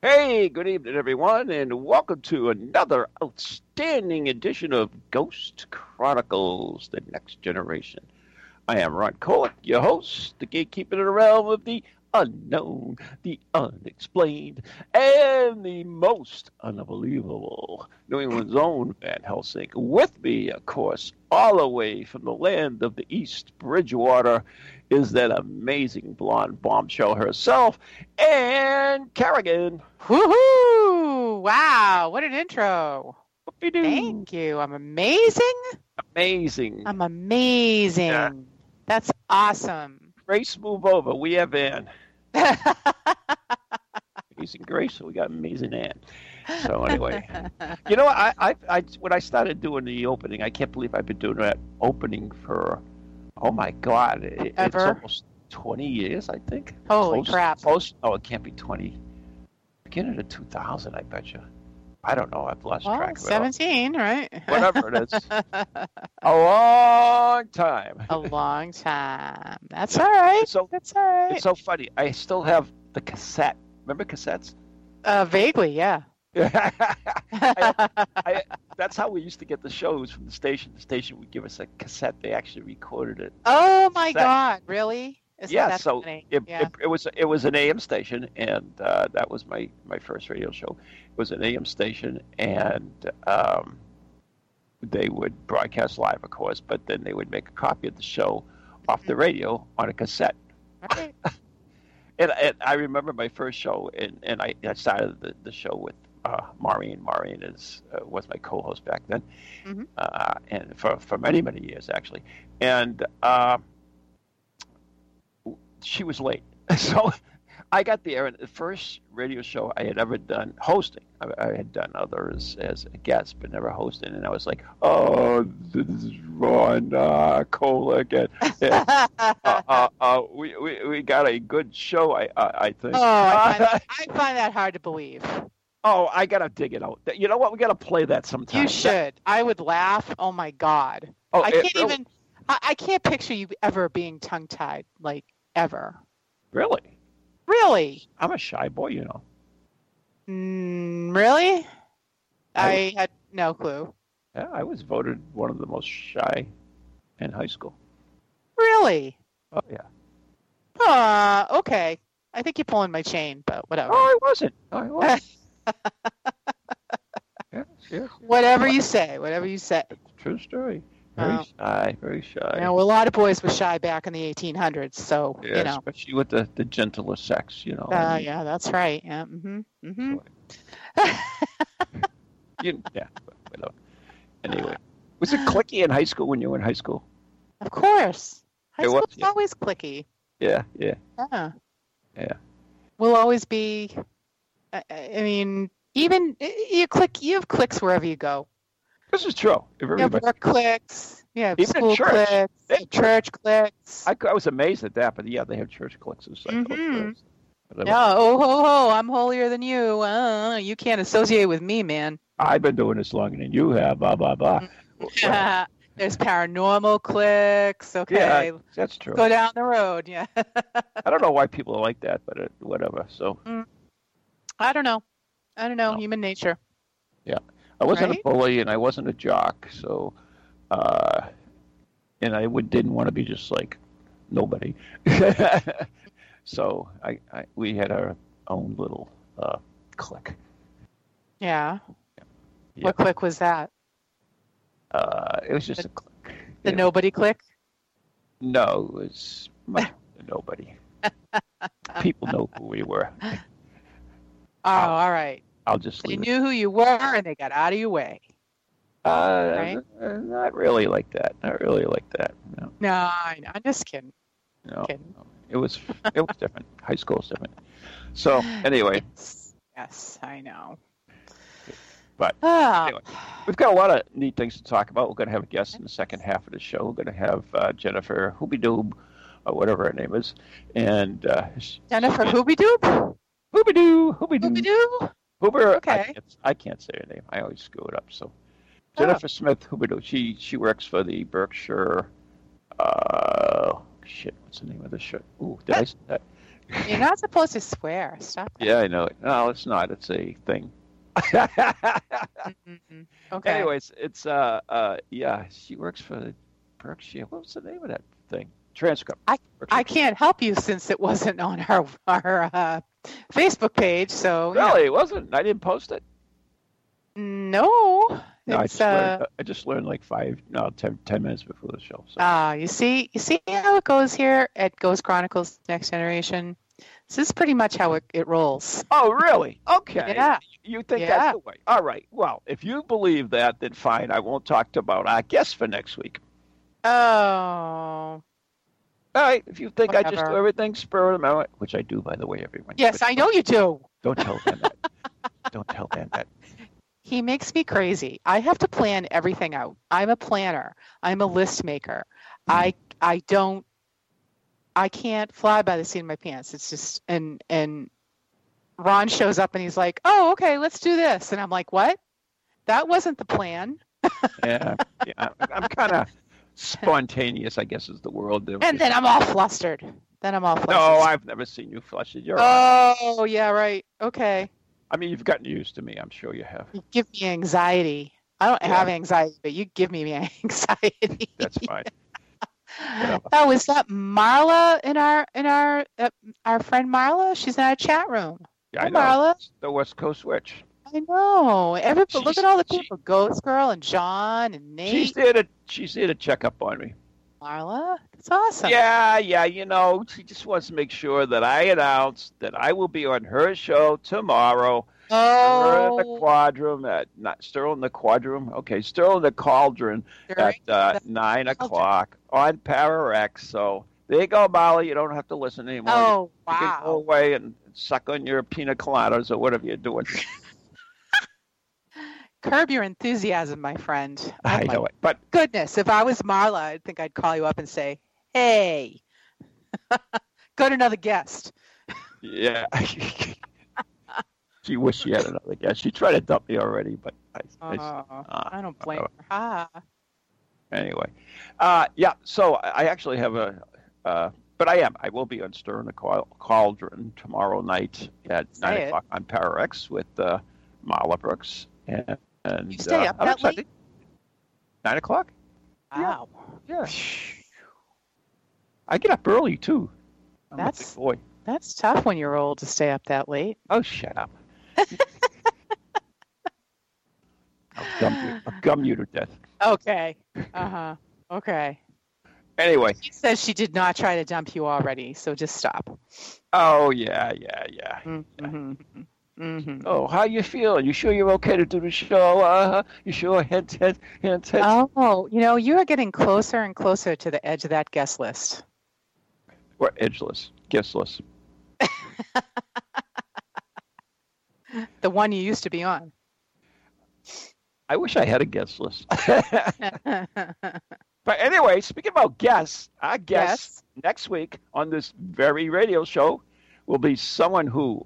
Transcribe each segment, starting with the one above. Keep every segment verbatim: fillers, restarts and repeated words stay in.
Hey, good evening, everyone, and welcome to another outstanding edition of Ghost Chronicles, The Next Generation. I am Ron Kolek, your host, the gatekeeper in the realm of the unknown, the unexplained, and the most unbelievable. New England's own Van Helsing. With me, of course, all the way from the land of the East Bridgewater, is that amazing blonde bombshell herself, Ann Kerrigan. Woohoo! Wow, what an intro. Whoop-de-doo. Thank you. I'm amazing. Amazing. I'm amazing. Yeah. That's awesome. Grace, move over. We have Ann. Amazing Grace, so we got Amazing Ann. So anyway, you know, I, I, I, when I started doing the opening, I can't believe I've been doing that opening for, oh my God, it, it's almost twenty years, I think. Holy close, crap! Close, oh, it can't be twenty. Beginning of two thousand, I bet you. I don't know. I've lost well, track of it. seventeen, right? Whatever it is. A long time. A long time. That's all right. So, That's all right. It's so funny. I still have the cassette. Remember cassettes? Uh, vaguely, yeah. I, I, that's how we used to get the shows from the station. The station would give us a cassette. They actually recorded it. Oh, my cassette. God. Really? Isn't yeah, that so it, yeah. It, it was it was an A M station, and uh, that was my, my first radio show. It was an A M station, and um, they would broadcast live, of course, but then they would make a copy of the show off the radio on a cassette. Right. and, and I remember my first show, and, and I, I started the, the show with uh, Maureen. Maureen is uh, was my co-host back then, mm-hmm. uh, and for, for many, many years, actually. And... Uh, She was late. So I got there, and the first radio show I had ever done hosting. I, I had done others as a guest, but never hosting. And I was like, oh, this is Ron uh, Kolek. Uh, uh, uh, we, we we got a good show, I I, I think. Oh, I find, that, I find that hard to believe. Oh, I got to dig it out. You know what? We got to play that sometime. You should. That, I would laugh. Oh, my God. Oh, I can't it, even – I can't picture you ever being tongue-tied like – ever. Really? Really? I'm a shy boy, you know. Mm, really? I, I had no clue. Yeah, I was voted one of the most shy in high school. Really? Oh, yeah. Uh, okay. I think you're pulling my chain, but whatever. Oh, I wasn't. I wasn't. yeah, yeah, whatever you say. Whatever you say. True story. Very oh. shy, very shy. You know, a lot of boys were shy back in the eighteen hundreds, so, yeah, you know. Especially with the, the gentler sex, you know. Uh, I mean, yeah, that's right. Yeah, mm-hmm, mm-hmm. you, yeah, but, anyway. Was it cliquey in high school when you were in high school? Of course. High school was yeah. always cliquey. Yeah, yeah. Yeah. Yeah. We'll always be, I, I mean, even, you click. You have cliques wherever you go. This is true. You have work cliques. You have even school church. cliques. They, church cliques. I, I was amazed at that, but yeah, they have church cliques. And mm-hmm. No, oh, ho, ho, I'm holier than you. Uh, you can't associate with me, man. I've been doing this longer than you have, blah, blah, blah. Yeah. There's paranormal cliques. Okay. Yeah, that's true. Go down the road, yeah. I don't know why people are like that, but it, whatever. So. Mm. I don't know. I don't know. No. Human nature. Yeah. I wasn't right? a bully, and I wasn't a jock, so, uh, and I would, didn't want to be just like nobody. so I, I, we had our own little uh, clique. Yeah. yeah. What yeah. clique was that? Uh, it was just the, a clique. The it nobody was, clique? No, it was my, nobody. People know who we were. Oh, um, all right. I'll just leave. They knew who you were, and they got out of your way. Uh, right? Not really like that. Not really like that. No, no I know. I'm just kidding. No, kidding. no, it was it was different. High school was different. So anyway, yes. Yes, I know. But oh. anyway, we've got a lot of neat things to talk about. We're going to have a guest in the second half of the show. We're going to have uh, Jennifer Huberdeau, or whatever her name is, and uh, Jennifer Huberdeau. Huberdeau, Huberdeau, Huberdeau. Huber. Okay. I can't, I can't say her name. I always screw it up. So oh. Jennifer Smith Huberdeau. She she works for the Berkshire. Uh, shit. What's the name of the show? Ooh, did I say that? You're not supposed to swear. Stop that. Yeah, I know. No, it's not. It's a thing. mm-hmm. Okay. Anyways, it's uh uh yeah. She works for the Berkshire. What was the name of that thing? Transcript. I Berkshire. I can't help you since it wasn't on our our uh, Facebook page. So really, yeah. It wasn't. I didn't post it. No. No, I just, uh, learned, I just learned like five, no, ten, ten minutes before the show. Ah, so. uh, you see, you see how it goes here at Ghost Chronicles Next Generation. This is pretty much how it, it rolls. Oh, really? Okay. Yeah. You think yeah. that's the way? All right. Well, if you believe that, then fine. I won't talk about our guest for next week. Oh. All right. If you think Whatever. I just do everything spur of the moment, which I do, by the way, everyone. Yes, I know you do. Don't tell them that. Don't tell them that. He makes me crazy. I have to plan everything out. I'm a planner. I'm a list maker. Mm. I I don't I can't fly by the seat of my pants. It's just and and Ron shows up and he's like, "Oh, okay, let's do this." And I'm like, "What? That wasn't the plan." yeah. yeah. I'm, I'm kind of spontaneous, I guess is the world. And yeah. then I'm all flustered. Then I'm all flustered. No, I've never seen you flustered. You're Oh, right. yeah, right. Okay. I mean, you've gotten used to me. I'm sure you have. You give me anxiety. I don't yeah. have anxiety, but you give me anxiety. That's fine. Yeah. Oh, is that Marla in our in our uh, our friend Marla? She's in our chat room. Yeah, hey, I know. Marla. It's the West Coast Witch. I know. Everybody, look at all the people. She, Ghost Girl and John and Nate. She's there to she's there to check up on me. Marla, that's awesome. Yeah, yeah, you know, she just wants to make sure that I announce that I will be on her show tomorrow. Oh. Stirring the Quadrum at not Stirring the Quadrum. Okay, Stirring the Cauldron Stirring at uh, the nine Cauldron. O'clock on ParaRex. So there you go, Molly. You don't have to listen anymore. Oh, you, wow. You can go away and suck on your pina coladas or whatever you're doing. Curb your enthusiasm, my friend. Oh, I know it. But goodness, if I was Marla, I think I'd call you up and say, "Hey, go to another guest." Yeah. She wished she had another guest. She tried to dump me already, but I, oh, I, uh, I don't blame her. Ah. Anyway, uh, yeah. So I actually have a, uh, but I am. I will be on Stirring the Cauldron tomorrow night at say nine it. o'clock on ParaRex with uh, Marla Brooks. And, and you stay uh, up that late? Nine o'clock? Wow. Yeah. yeah. I get up early too. I'm that's boy. That's tough when you're old to stay up that late. Oh, shut up! I'll gum you. I'll gum you to death. Okay. Uh huh. Okay. Anyway, she says she did not try to dump you already, so just stop. Oh yeah, yeah, yeah. Mm-hmm. yeah. Mm-hmm. Oh, how you feeling? You sure you're okay to do the show? Uh, you sure? Hint, hint, hint, hint. Oh, you know, you are getting closer and closer to the edge of that guest list. Or edgeless, guest list. The one you used to be on. I wish I had a guest list. But anyway, speaking about guests, our guest yes. next week on this very radio show will be someone who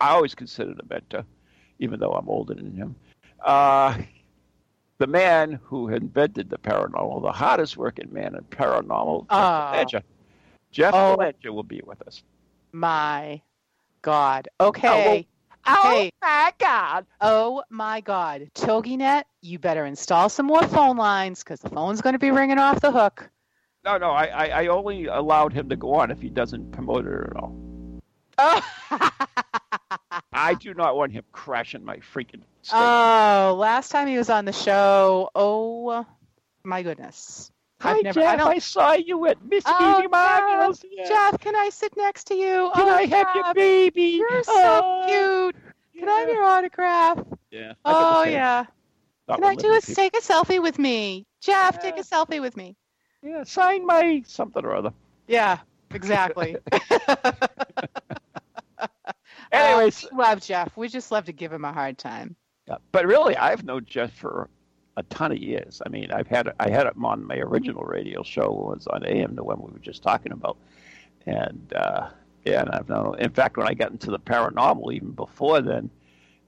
I always considered a mentor, even though I'm older than him. Uh, the man who invented the paranormal, the hardest working man in paranormal, oh. Jeff Belanger. Jeff oh. Belanger will be with us. My God. Okay. Oh, well, okay. Oh, my God. Oh, my God. TogiNet, you better install some more phone lines because the phone's going to be ringing off the hook. No, no. I, I, I only allowed him to go on if he doesn't promote it at all. Oh, I do not want him crashing my freaking stage. Oh, last time he was on the show. Oh, my goodness. Hi, I've never, Jeff. I, don't... I saw you at Miss oh, Evie Marvel's. Jeff, Jeff, can I sit next to you? Can oh, I Jeff, have your baby? You're so oh, cute. Yeah. Can I have your autograph? Yeah. Oh, yeah. Not can I do a, take a selfie with me? Jeff, yeah. take a selfie with me. Yeah, sign my something or other. Yeah, exactly. Anyways, uh, we love Jeff. We just love to give him a hard time. Yeah, but really, I've known Jeff for a ton of years. I mean, I've had I had him on my original radio show, was on A M, the one we were just talking about, and uh, yeah, and I've known. In fact, when I got into the paranormal, even before then,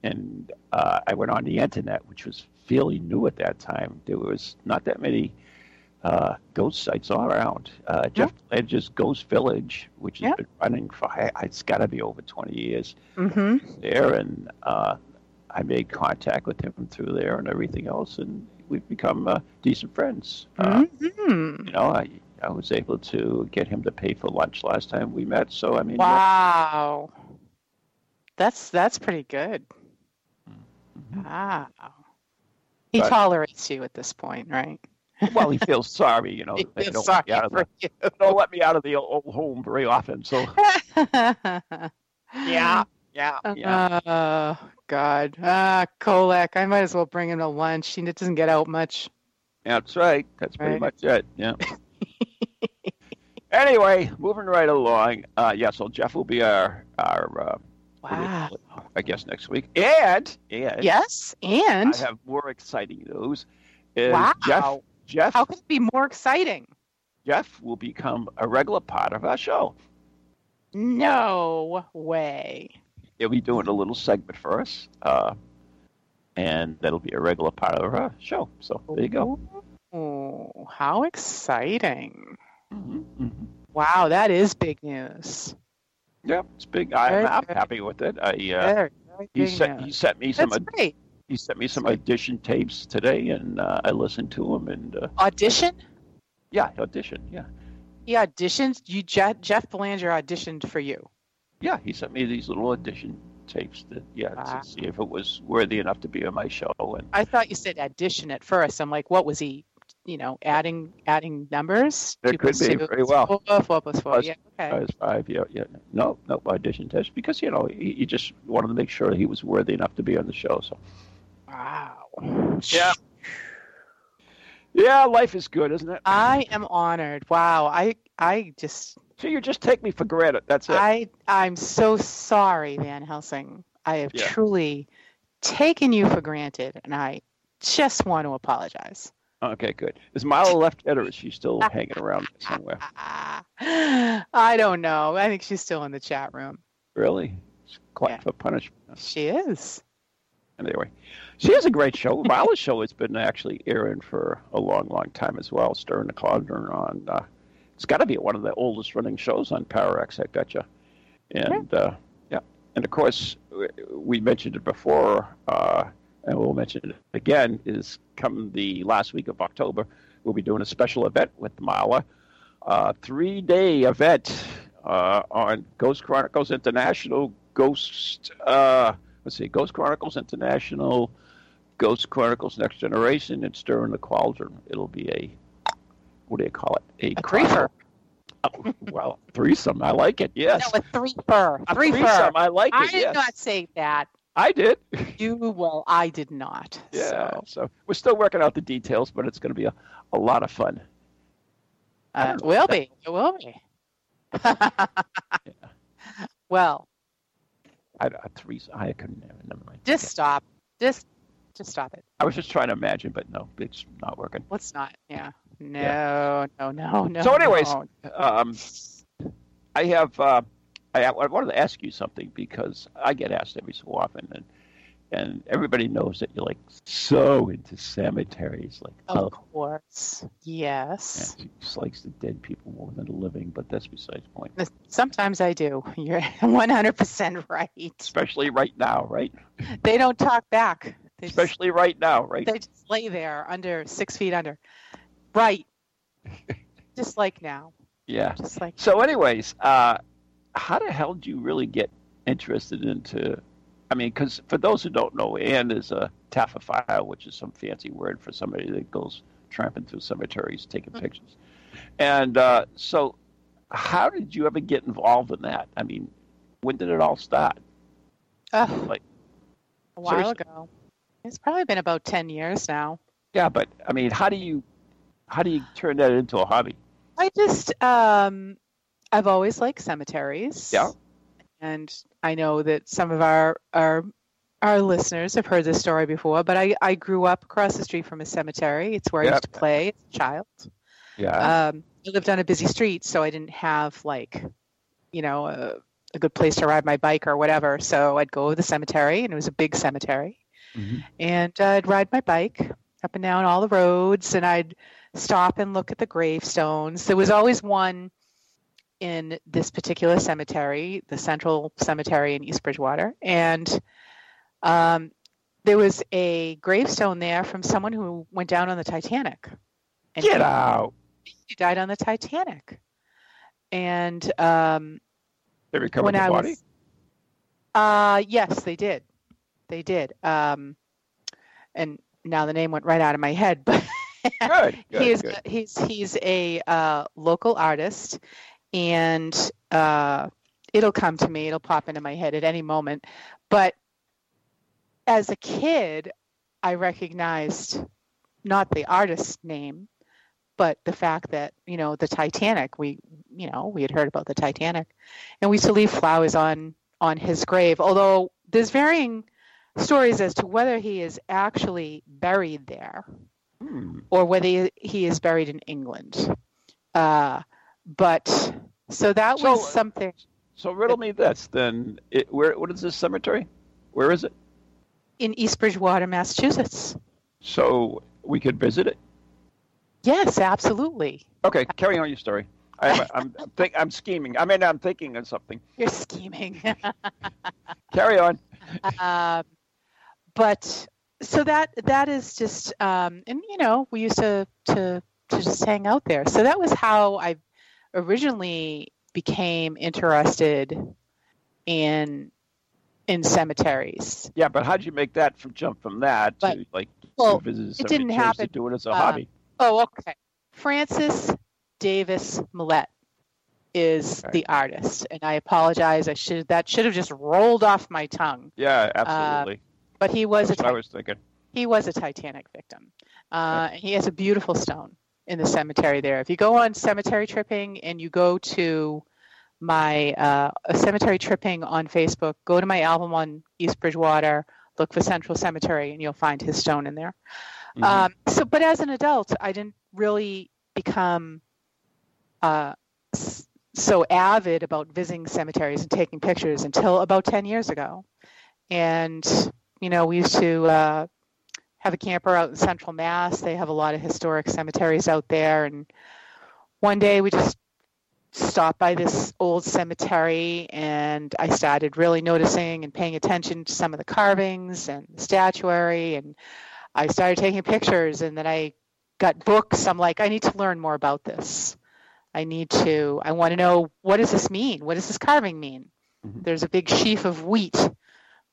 and uh, I went on the internet, which was fairly new at that time. There was not that many uh, ghost sites all around. Uh, Jeff yeah. Ledges Ghost Village, which has yeah. been running for, it's got to be over twenty years mm-hmm. there, and uh, I made contact with him through there and everything else, and we've become uh, decent friends. Uh, mm-hmm. You know, I I was able to get him to pay for lunch last time we met, so I mean... Wow. Yeah. That's, that's pretty good. Mm-hmm. Wow. He but, tolerates you at this point, right? Well, he feels sorry, you know. He feels don't sorry let for the, you. Don't let me out of the old home very often. So, yeah, yeah, yeah. Oh, God. Ah, Kolek. I might as well bring him to lunch. He doesn't get out much. That's right. That's right. Pretty much it. Yeah. Anyway, moving right along. Uh, yeah, so Jeff will be our our. Uh, Wow. I guess next week. And, and yes, and I have more exciting news. Is wow. Jeff, Jeff, how could it be more exciting? Jeff will become a regular part of our show. No way. He'll be doing a little segment for us, uh, and that'll be a regular part of our show. So there you go. Oh, how exciting. Mm-hmm, mm-hmm. Wow, that is big news. Yeah, it's big. I, I'm happy with it. I, uh, very, very he sent he sent me some. That's great. He sent me some audition tapes today, and uh, I listened to them. And uh, audition? Yeah, audition. Yeah. He auditioned. You Jeff, Jeff Belanger auditioned for you. Yeah, he sent me these little audition tapes to yeah wow. to see if it was worthy enough to be on my show. And I thought you said audition at first. I'm like, what was he? You know, adding adding numbers. It could be two, very well. Four, four plus four. Plus, yeah, okay. Plus five. Yeah, yeah. No, no audition test because you know he, he just wanted to make sure he was worthy enough to be on the show. So. Wow. Yeah. Yeah, life is good, isn't it? I am honored. Wow. I I just. So you just take me for granted. That's it. I I'm so sorry, Van Helsing. I have yeah. truly taken you for granted, and I just want to apologize. Okay, good. Is Marla left yet, or is she still hanging around somewhere? I don't know. I think she's still in the chat room. Really? She's caught yeah. for punishment. She is. Anyway, she has a great show. Marla's show has been actually airing for a long, long time as well. Stirring the Cauldron on. Uh, it's got to be one of the oldest running shows on ParaRex, I betcha. And, yeah. Uh, yeah. And, of course, we mentioned it before, uh, and we'll mention it again, is come the last week of October, we'll be doing a special event with Marla, uh, three-day event uh, on Ghost Chronicles International, Ghost, uh, let's see, Ghost Chronicles International, Ghost Chronicles Next Generation, and Stirring the Cauldron. It'll be a, what do you call it? A creeper. Oh, well, threesome. I like it, yes. No, a threeper. A threeper. threesome. I like it, I did yes. not say that. I did. You, well, I did not. Yeah, so. so we're still working out the details, but it's going to be a, a lot of fun. Uh, it will be. It will be. yeah. Well. I, I, three, I couldn't have never mind. Just yeah. stop. Just, just stop it. I was just trying to imagine, but no, it's not working. Well, it's not, yeah. No, yeah. no, no, no. So anyways, no. um, I have... Uh, I, I wanted to ask you something because I get asked every so often, and and everybody knows that you're like so into cemeteries, like of oh. course, yes. Yeah, she likes the dead people more than the living, but that's besides the point. Sometimes I do. You're one hundred percent right. Especially right now, right? They don't talk back. They Especially just, right now, right? They just lay there under six feet under, right? Just like now. Yeah. Just like so. Anyways. uh How the hell do you really get interested into, I mean, because for those who don't know, Ann is a taphophile, which is some fancy word for somebody that goes tramping through cemeteries, taking mm-hmm. pictures. And uh, so how did you ever get involved in that? I mean, when did it all start? Uh, like a while seriously. ago. It's probably been about ten years now. Yeah, but, I mean, how do you, how do you turn that into a hobby? I just... Um... I've always liked cemeteries. Yeah. And I know that some of our our, our listeners have heard this story before, but I, I grew up across the street from a cemetery. It's where yep. I used to play as a child. Yeah. Um, I lived on a busy street, so I didn't have, like, you know, a, a good place to ride my bike or whatever. So I'd go to the cemetery, and it was a big cemetery. Mm-hmm. And uh, I'd ride my bike up and down all the roads, and I'd stop and look at the gravestones. There was always one in this particular cemetery, the Central Cemetery in East Bridgewater. And um, there was a gravestone there from someone who went down on the Titanic. And Get out! He died on the Titanic. And um, they recovered the I body? Was, uh, yes, they did. They did. Um, and now the name went right out of my head. But good, good, he's, good. he's he's a uh, local artist. And uh, it'll come to me. It'll pop into my head at any moment. But as a kid, I recognized not the artist's name, but the fact that, you know, the Titanic, we, you know, we had heard about the Titanic. And we used to leave flowers on, on his grave, although there's varying stories as to whether he is actually buried there hmm. or whether he is buried in England. Uh But so that so, was something. So riddle me this then. It, where what is this cemetery? Where is it? In East Bridgewater, Massachusetts. So we could visit it. Yes, absolutely. Okay, carry on your story. I have a, I'm I'm, think, I'm scheming. I mean, I'm thinking of something. You're scheming. Carry on. Um, but so that that is just um, and you know we used to, to to just hang out there. So that was how I originally became interested in in cemeteries. Yeah, but how'd you make that from jump from that but, to like well, it didn't happen to do it as a uh, hobby? Oh, okay. Francis Davis Millet is okay. the artist, and I apologize. I should that should have just rolled off my tongue. Yeah, absolutely. Uh, but he was That's a what I was thinking. He was a Titanic victim. Uh, yeah. He has a beautiful stone in the cemetery there. If you go on cemetery tripping and you go to my uh, cemetery tripping on Facebook, go to my album on East Bridgewater, look for Central Cemetery, and you'll find his stone in there. Mm-hmm. Um, so, but as an adult, I didn't really become uh, so avid about visiting cemeteries and taking pictures until about ten years ago. And, you know, we used to uh, have a camper out in Central Mass. They have a lot of historic cemeteries out there. And one day we just stopped by this old cemetery, and I started really noticing and paying attention to some of the carvings and the statuary. And I started taking pictures, and then I got books. I'm like, I need to learn more about this. I need to, I want to know, what does this mean? What does this carving mean? Mm-hmm. There's a big sheaf of wheat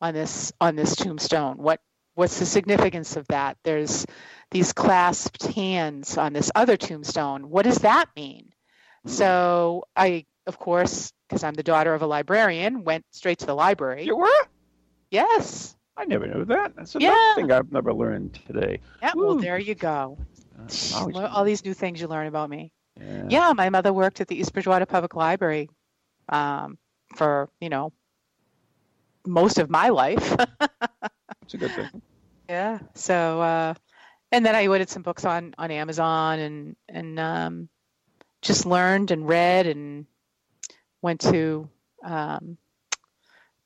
on this, on this tombstone. What, What's the significance of that? There's these clasped hands on this other tombstone. What does that mean? So I, of course, because I'm the daughter of a librarian, went straight to the library. You were? Yes. I never knew that. That's another yeah. thing I've never learned today. Yeah, Woo. Well, there you go. All learn. These new things you learn about me. Yeah. yeah, my mother worked at the East Bridgewater Public Library um, for, you know, most of my life. It's a good thing. Yeah. So, uh, and then I ordered some books on, on Amazon and, and um, just learned and read and went to, um,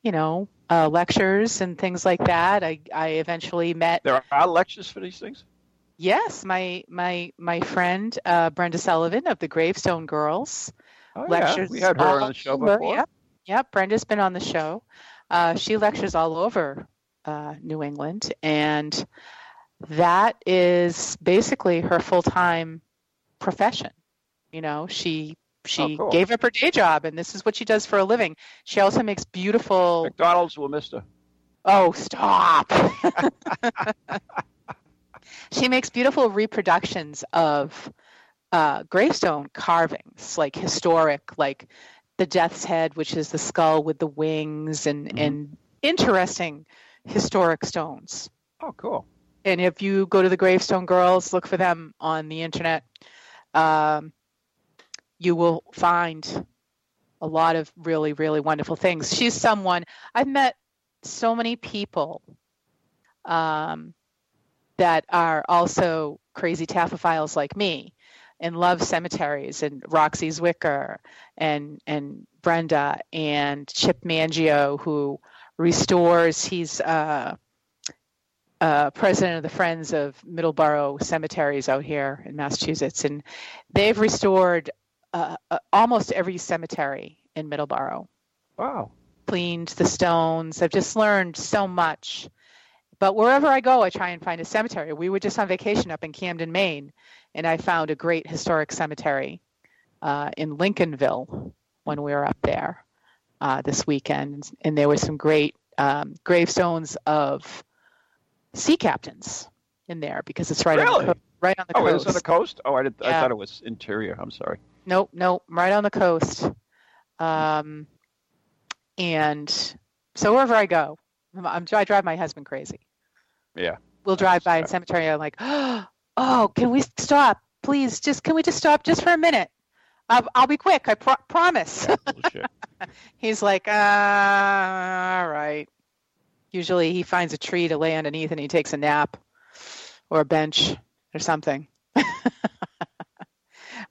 you know, uh, lectures and things like that. I, I eventually met. There are lectures for these things? Yes. My my, my friend, uh, Brenda Sullivan of the Gravestone Girls. Oh, lectures. Yeah. We had her uh, on the show before. Yep. Yep. Brenda's been on the show. Uh, she lectures all over Uh, New England, and that is basically her full-time profession. You know, she she oh, cool. gave up her day job, and this is what she does for a living. She also makes beautiful. McDonald's will miss her. Oh, stop! She makes beautiful reproductions of uh, gravestone carvings, like historic, like the death's head, which is the skull with the wings, and mm-hmm. and interesting historic stones. Oh, cool. And if you go to the Gravestone Girls, look for them on the internet, um, you will find a lot of really, really wonderful things. She's someone, I've met so many people um, that are also crazy taphophiles like me and love cemeteries, and Roxy Zwicker and and Brenda and Chip Mangio, who restores, he's uh, uh, president of the Friends of Middleborough Cemeteries out here in Massachusetts, and they've restored Uh, uh, almost every cemetery in Middleborough. Wow. Cleaned the stones. I've just learned so much. But wherever I go, I try and find a cemetery. We were just on vacation up in Camden, Maine, and I found a great historic cemetery uh, in Lincolnville when we were up there uh, this weekend. And there were some great um, gravestones of sea captains in there because it's right really? on the, co- right on the oh, coast. Oh, it's on the coast? Oh, I, did, yeah. I thought it was interior. I'm sorry. Nope, nope, right on the coast. Um, and so wherever I go, I'm, I'm, I drive my husband crazy. Yeah. We'll drive by a cemetery. I'm like, oh, can we stop? Please, just can we just stop just for a minute? I'll, I'll be quick. I pro- promise. Yeah, bullshit. He's like, uh, all right. Usually he finds a tree to lay underneath and he takes a nap or a bench or something.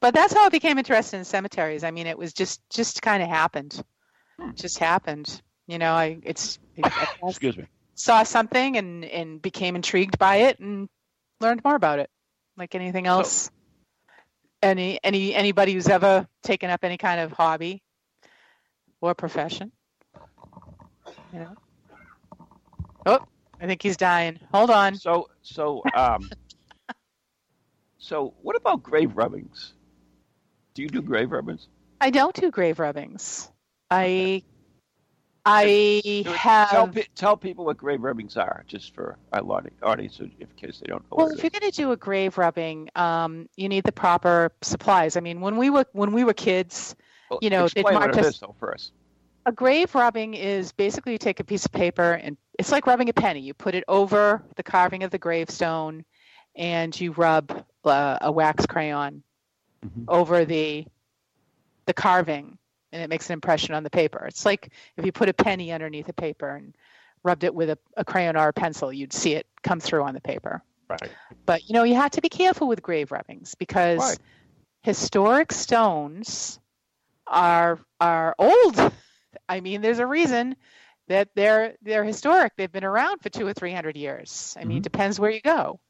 But that's how I became interested in cemeteries. I mean, it was just, just kind of happened. It just happened. You know, I it's I Excuse me. saw something and, and became intrigued by it and learned more about it. Like anything else. Oh. Any any anybody who's ever taken up any kind of hobby or profession. You know? Oh, I think he's dying. Hold on. So so um so what about grave rubbings? Do you do grave rubbings? I don't do grave rubbings. I, I have... Tell, tell people what grave rubbings are, just for our audience, in case they don't know. Well, if you're going to do a grave rubbing, um, you need the proper supplies. I mean, when we were when we were kids, well, you know, they'd mark us. Explain what it is, though. A grave rubbing is basically you take a piece of paper and it's like rubbing a penny. You put it over the carving of the gravestone, and you rub uh, a wax crayon. Mm-hmm. over the the carving, and it makes an impression on the paper. It's like if you put a penny underneath a paper and rubbed it with a, a crayon or a pencil, you'd see it come through on the paper. Right. But, you know, you have to be careful with grave rubbings because Why? historic stones are are old. I mean, there's a reason that they're they're historic. They've been around for two or three hundred years. I mean, mm-hmm. it depends where you go.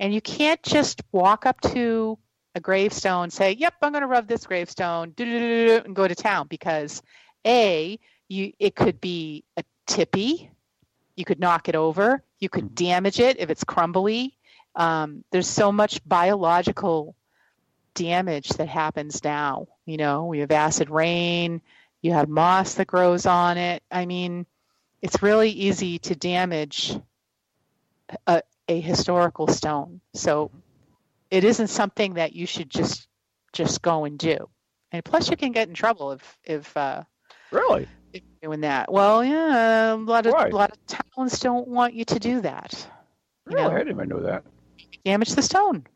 And you can't just walk up to a gravestone, say, yep, I'm going to rub this gravestone, and go to town, because A, you it could be a tippy, you could knock it over, you could damage it if it's crumbly. Um, there's so much biological damage that happens now. You know, we have acid rain, you have moss that grows on it. I mean, it's really easy to damage a, a historical stone. So it isn't something that you should just just go and do, and plus you can get in trouble if if uh, really if you're doing that. Well, yeah, a lot of right. a lot of towns don't want you to do that. Really, you know? I didn't even know that. Damage the stone.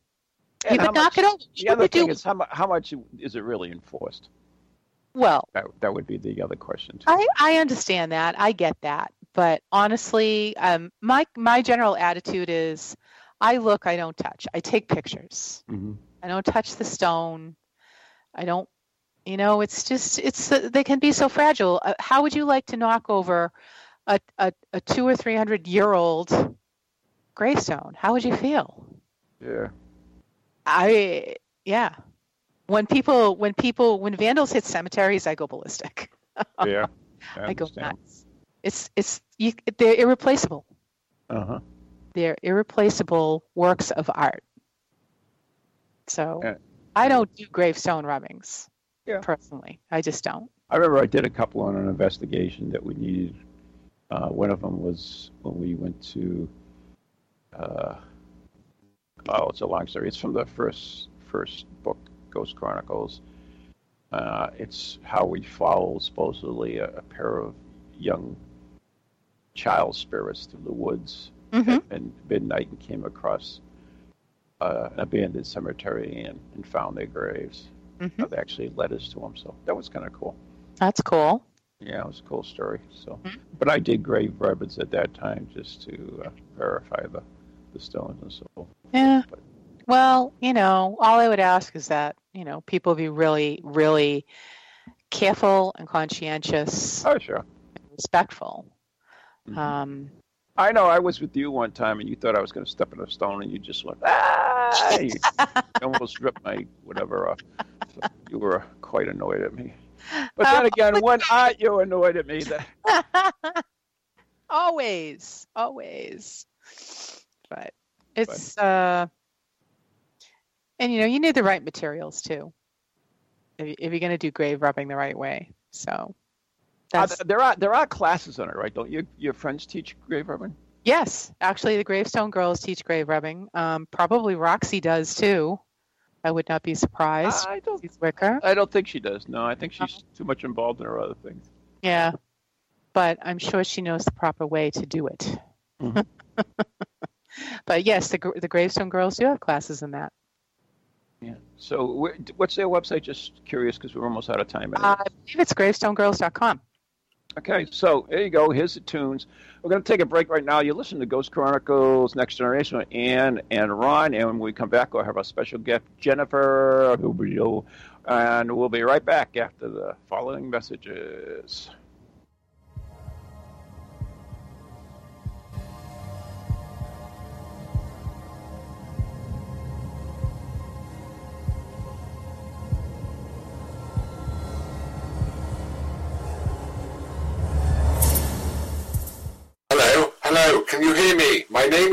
And you could knock much, it over. The other thing do? is how, how much is it really enforced? Well, that that would be the other question too. I I understand that. I get that, but honestly, um, my my general attitude is, I look, I don't touch. I take pictures. Mm-hmm. I don't touch the stone. I don't, you know, it's just, it's, they can be so fragile. Uh, how would you like to knock over a, a, a two or three hundred year old gravestone? How would you feel? Yeah. I, yeah. When people, when people, when vandals hit cemeteries, I go ballistic. Yeah. I, I go nuts. It's, it's, you, they're irreplaceable. Uh-huh. They're irreplaceable works of art. So yeah. I don't do gravestone rubbings, yeah. personally. I just don't. I remember I did a couple on an investigation that we needed. Uh, one of them was when we went to, uh, oh, it's a long story. It's from the first first book, Ghost Chronicles. Uh, it's how we follow, supposedly, a, a pair of young child spirits through the woods. Mm-hmm. And midnight, and came across uh, an abandoned cemetery and, and found their graves. Mm-hmm. That actually led us to them, so that was kind of cool. That's cool. Yeah, it was a cool story. So, mm-hmm. But I did grave records at that time just to uh, verify the, the stones and so forth. Yeah. But, well, you know, all I would ask is that, you know, people be really, really careful and conscientious. Oh, sure. And respectful. Mm-hmm. Um, I know I was with you one time and you thought I was going to step on a stone and you just went, ah! You almost ripped my whatever off. So you were quite annoyed at me. But then um, again, when aren't you annoyed at me? That... always, always. But it's, but. Uh, and you know, you need the right materials too. If, if you're going to do grave rubbing the right way. So that's... Uh, there are there are classes on it, right? Don't you, your friends teach grave rubbing? Yes. Actually, the Gravestone Girls teach grave rubbing. Um, probably Roxy does too. I would not be surprised. I don't, I don't think she does. No, I think she's too much involved in her other things. Yeah, but I'm sure she knows the proper way to do it. Mm-hmm. But yes, the the Gravestone Girls do have classes in that. Yeah. So what's their website? Just curious because we're almost out of time. Anyway. Uh, I believe it's gravestone girls dot com. Okay, so there you go. Here's the tunes. We're going to take a break right now. You listen to Ghost Chronicles Next Generation with Ann and Ron. And when we come back, we'll have our special guest, Jennifer Huberdeau. And we'll be right back after the following messages. Hello, can you hear me? My name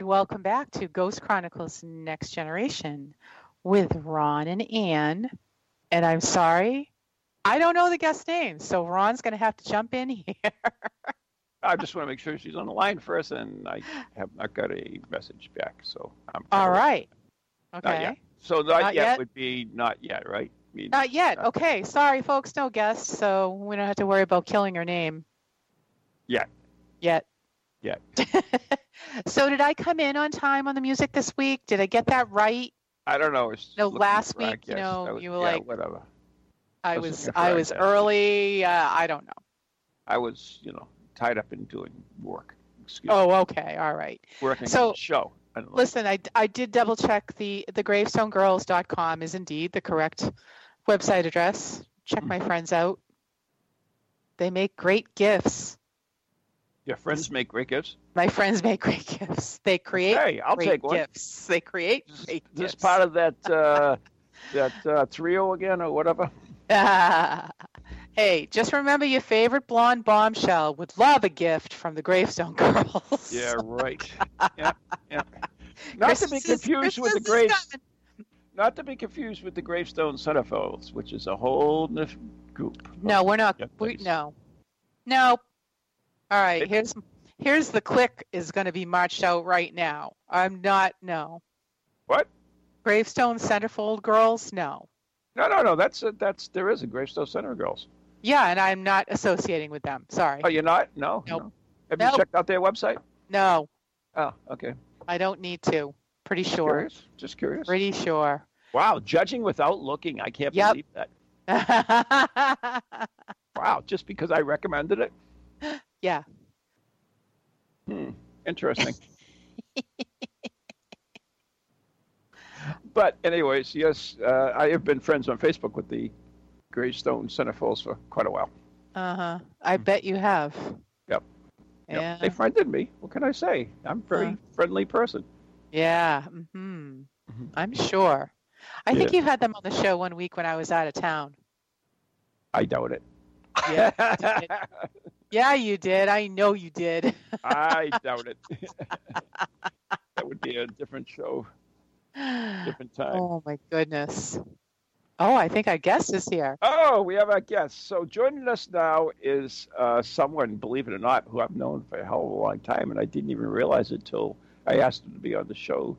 Welcome back to Ghost Chronicles Next Generation with Ron and Ann. And I'm sorry, I don't know the guest name, so Ron's going to have to jump in here. I just want to make sure she's on the line first, and I have not got a message back. So I'm all right. Right. Okay. Not so not, not yet, yet would be not yet, right? I mean, not yet. Not okay. Yet. Sorry, folks, no guest, so we don't have to worry about killing her name. Yet. Yet. Yet. So did I come in on time on the music this week? Did I get that right? I don't know. No, last week, you know, you were like, whatever. I was, I was early. Uh, I don't know. I was, you know, tied up in doing work. Excuse me. Oh, okay. All right. Working on the show. Listen, I, I did double check the, the gravestone girls dot com is indeed the correct website address. Check my friends out. They make great gifts. Your friends make great gifts? My friends make great gifts. They create hey, I'll great take one. gifts. They create great this, gifts. This part of that uh, that uh, trio again or whatever? Ah. Hey, just remember your favorite blonde bombshell would love a gift from the Gravestone Girls. Yeah, right. Yeah, yeah. Not Christmas to be confused is, with the grave. Not to be confused with the Gravestone Centerfolds, which is a whole different group. No, we're not. We, no, no. All right, here's here's the clique is going to be marched out right now. I'm not. No. What? Gravestone Centerfold Girls? No. No, no, no. That's a, that's there is a Gravestone Center Girls. Yeah, and I'm not associating with them. Sorry. Oh, you're not? No. Nope. No. Have nope. you checked out their website? No. Oh, okay. I don't need to. Pretty sure. Just curious. Just curious. Pretty sure. Wow, judging without looking. I can't yep. believe that. Wow, just because I recommended it? Yeah. Hmm. Interesting. But anyways, yes, uh, I have been friends on Facebook with the Gravestone Centerfolds for quite a while. Uh-huh. I bet you have. Yep. yep. Yeah. They friended me. What can I say? I'm a very uh-huh. friendly person. Yeah, mm-hmm. Mm-hmm. I'm sure. I yeah. think you had them on the show one week when I was out of town. I doubt it. Yeah, you did. Yeah, you did. I know you did. I doubt it. That would be a different show, different time. Oh, my goodness. Oh, I think our guest is here. Oh, we have our guest. So joining us now is uh, someone, believe it or not, who I've known for a hell of a long time, and I didn't even realize it till I asked him to be on the show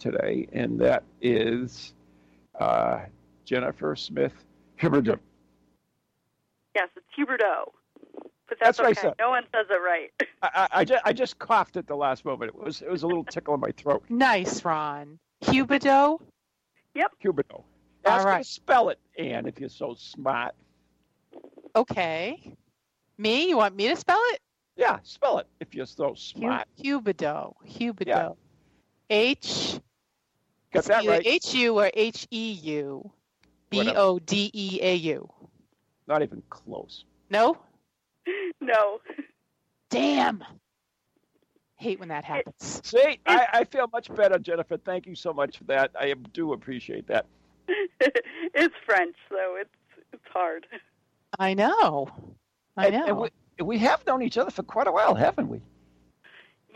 today, and that is uh, Jennifer Smith Huberdeau. Yes, it's Huberdeau. But that's, that's okay. What I said. No one says it right. I, I, I, just, I just coughed at the last moment. It was it was a little tickle in my throat. Nice, Ron. Huberdeau? Yep. Huberdeau. Ask All right. her to spell it, Ann, if you're so smart. Okay. Me? You want me to spell it? Yeah, spell it if you're so smart. Huberdeau. Huberdeau. Yeah. H. Got that right. H U or H E U. B O D E A U. Not even close. No? No. Damn. Hate when that happens. See, I, I feel much better, Jennifer. Thank you so much for that. I do appreciate that. It's French, so it's it's hard. I know. I know. And, and we, We have known each other for quite a while, haven't we?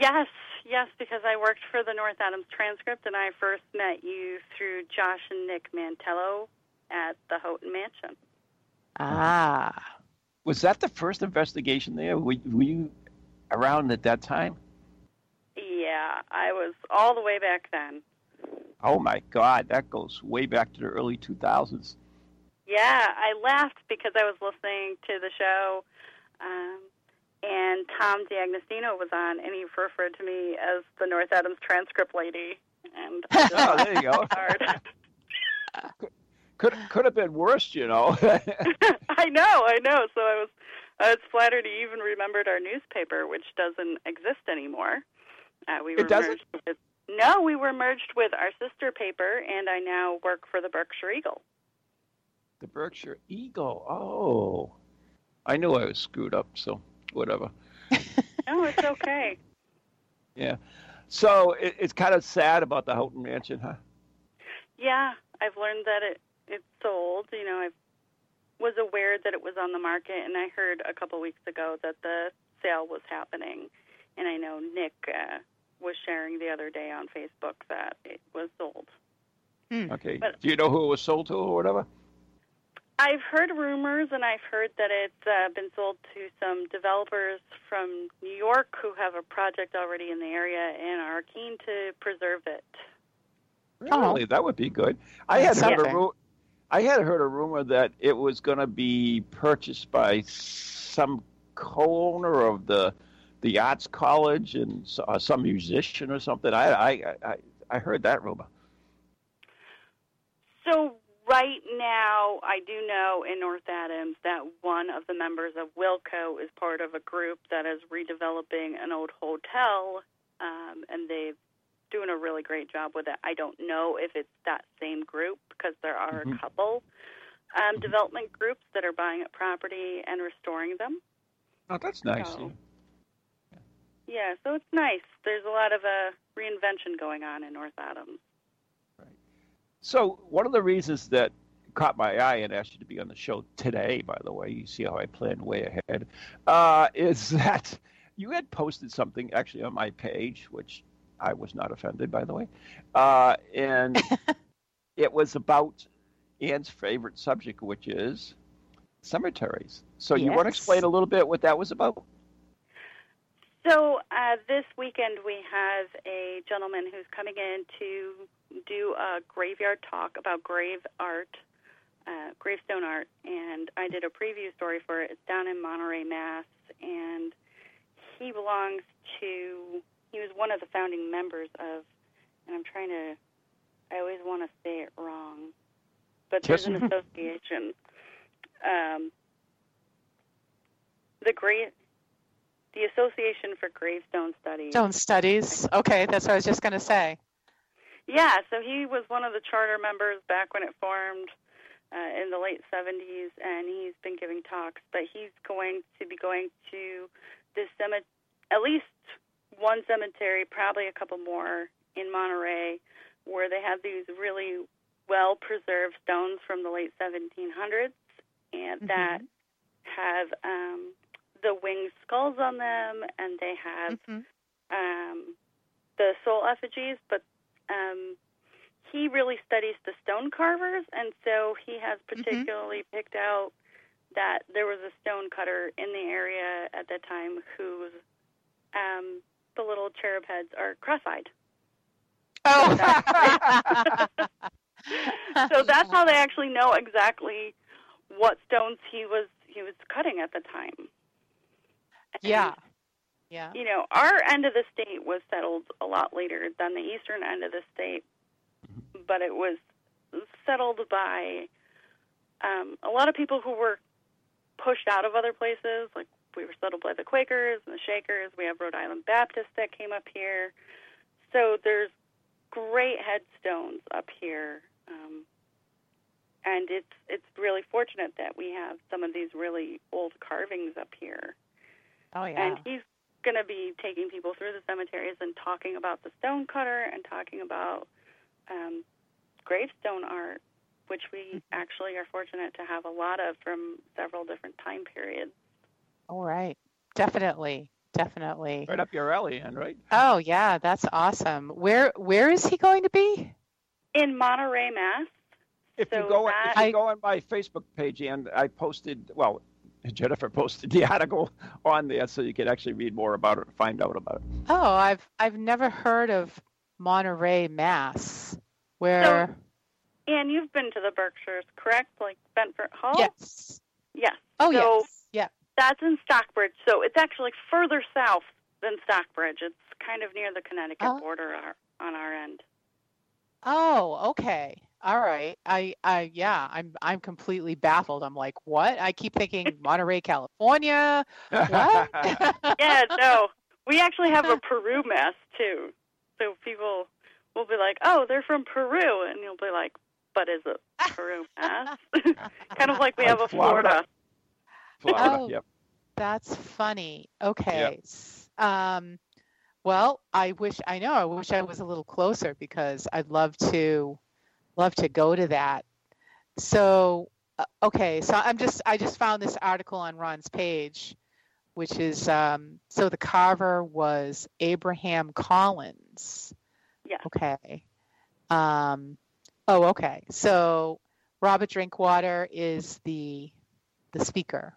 Yes, yes, because I worked for the North Adams Transcript, and I first met you through Josh and Nick Mantello at the Houghton Mansion. Ah. Was that the first investigation there? Were, were you around at that time? Yeah, I was all the way back then. Oh, my God, that goes way back to the early two thousands. Yeah, I laughed because I was listening to the show. Um, and Tom D'Agostino was on, and he referred to me as the North Adams Transcript lady. And oh, there you go. could, could could have been worse, you know. I know, I know. So I was I was flattered he even remembered our newspaper, which doesn't exist anymore. Uh, we were it doesn't. Merged with, no, we were merged with our sister paper, and I now work for the Berkshire Eagle. The Berkshire Eagle. Oh. I knew I was screwed up, so whatever. No, it's okay. Yeah. So it, it's kind of sad about the Houghton Mansion, huh? Yeah. I've learned that it, it's sold. You know, I was aware that it was on the market, and I heard a couple weeks ago that the sale was happening. And I know Nick uh, was sharing the other day on Facebook that it was sold. Hmm. Okay. But, do you know who it was sold to or whatever? I've heard rumors, and I've heard that it's uh, been sold to some developers from New York who have a project already in the area and are keen to preserve it. Really? Oh. That would be good. I had, yeah. heard, a ru- I had heard a rumor that it was going to be purchased by some co-owner of the the Arts College and uh, some musician or something. I, I, I, I heard that rumor. So... Right now, I do know in North Adams that one of the members of Wilco is part of a group that is redeveloping an old hotel, um, and they're doing a really great job with it. I don't know if it's that same group because there are mm-hmm. a couple, um, development groups that are buying up property and restoring them. Oh, that's nice. So, yeah, so it's nice. There's a lot of uh, reinvention going on in North Adams. Right. So one of the reasons that caught my eye and asked you to be on the show today, by the way, you see how I planned way ahead, uh, is that you had posted something actually on my page, which I was not offended, by the way, uh, and it was about Ann's favorite subject, which is cemeteries. So yes. You want to explain a little bit what that was about? So uh, this weekend we have a gentleman who's coming in to do a graveyard talk about grave art, uh, gravestone art, and I did a preview story for it. It's down in Monterey, Mass, and he belongs to, he was one of the founding members of, and I'm trying to, I always want to say it wrong, but there's an association. Um, the great... The Association for Gravestone Studies. Stone Studies. Okay, that's what I was just going to say. Yeah, so he was one of the charter members back when it formed uh, in the late seventies, and he's been giving talks. But he's going to be going to this cemetery, at least one cemetery, probably a couple more in Monterey, where they have these really well-preserved stones from the late seventeen hundreds, and mm-hmm. that have... Um, the winged skulls on them, and they have mm-hmm. um, the soul effigies, but um, he really studies the stone carvers, and so he has particularly mm-hmm. picked out that there was a stone cutter in the area at that time whose um, the little cherub heads are cross-eyed. Oh! So that's how they actually know exactly what stones he was he was cutting at the time. And, yeah, yeah. You know, our end of the state was settled a lot later than the eastern end of the state, but it was settled by um, a lot of people who were pushed out of other places. Like, we were settled by the Quakers and the Shakers. We have Rhode Island Baptists that came up here. So there's great headstones up here, um, and it's it's really fortunate that we have some of these really old carvings up here. Oh, yeah. And he's going to be taking people through the cemeteries and talking about the stone cutter and talking about um, gravestone art, which we actually are fortunate to have a lot of from several different time periods. All right. Definitely. Definitely. Right up your alley, Ann, right? Oh, yeah. That's awesome. Where Where is he going to be? In Monterey, Mass. If, so you, go, that, if you go on my Facebook page, Ann, I posted, well, Jennifer posted the article on there, so you can actually read more about it and find out about it. Oh, I've I've never heard of Monterey, Mass. Where? So, Ann, you've been to the Berkshires, correct? Like Ventfort Hall? Yes. Yes. Oh, so yes. Yeah. That's in Stockbridge, so it's actually further south than Stockbridge. It's kind of near the Connecticut oh. border on our end. Oh, okay. All right. I, I, yeah, I'm, I'm completely baffled. I'm like, what? I keep thinking Monterey, California. What? Yeah, no, we actually have a Peru Mass too. So people will be like, oh, they're from Peru. And you'll be like, but is it Peru Mass? Kind of like we have a Florida. Florida. Oh, yep. That's funny. Okay. Yep. Um, well, I wish, I know, I wish I was a little closer because I'd love to. Love to go to that. So, uh, okay. So I'm just, I just found this article on Ron's page, which is, um, so the carver was Abraham Collins. Yeah. Okay. Um, oh, okay. So Robert Drinkwater is the, the speaker.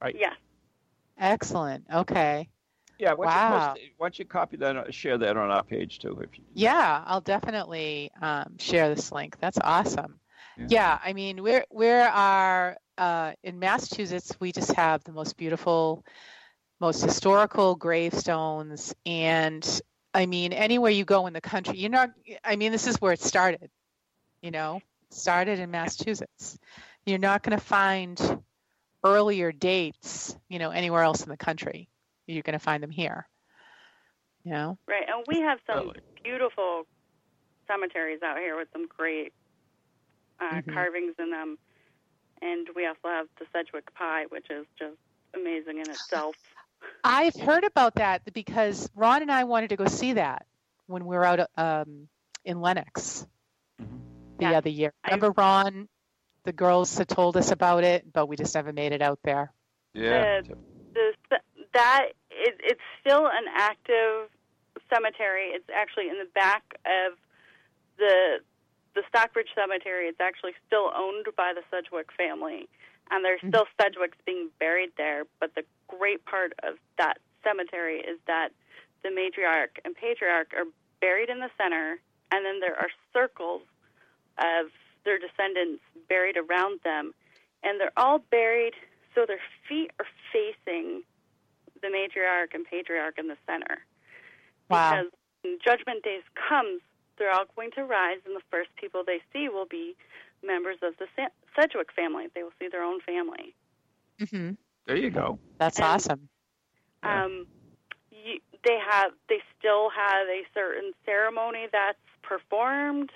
Right. Yeah. Excellent. Okay. Yeah, why wow. don't you, post, you copy that, share that on our page too? If you... Yeah, I'll definitely um, share this link. That's awesome. Yeah, yeah, I mean, we're we're are uh, in Massachusetts. We just have the most beautiful, most historical gravestones, and I mean, anywhere you go in the country, you know, I mean, this is where it started. You know, it started in Massachusetts. You're not going to find earlier dates, you know, anywhere else in the country. You're going to find them here, you know? Right, and we have some totally. beautiful cemeteries out here with some great uh, mm-hmm. carvings in them. And we also have the Sedgwick Pie, which is just amazing in itself. I've heard about that because Ron and I wanted to go see that when we were out um, in Lenox the yeah. other year. Remember, I, Ron, the girls had told us about it, but we just never made it out there. Yeah. The, the, that it, it's still an active cemetery. It's actually in the back of the the Stockbridge Cemetery. It's actually still owned by the Sedgwick family, and there's still mm-hmm. Sedgwicks being buried there. But the great part of that cemetery is that the matriarch and patriarch are buried in the center, and then there are circles of their descendants buried around them, and they're all buried so their feet are facing the matriarch and patriarch in the center. Wow. Because when Judgment Day comes, they're all going to rise, and the first people they see will be members of the Sedgwick family. They will see their own family. Mm-hmm. There you go. That's and, awesome. Um, you, they have, they still have a certain ceremony that's performed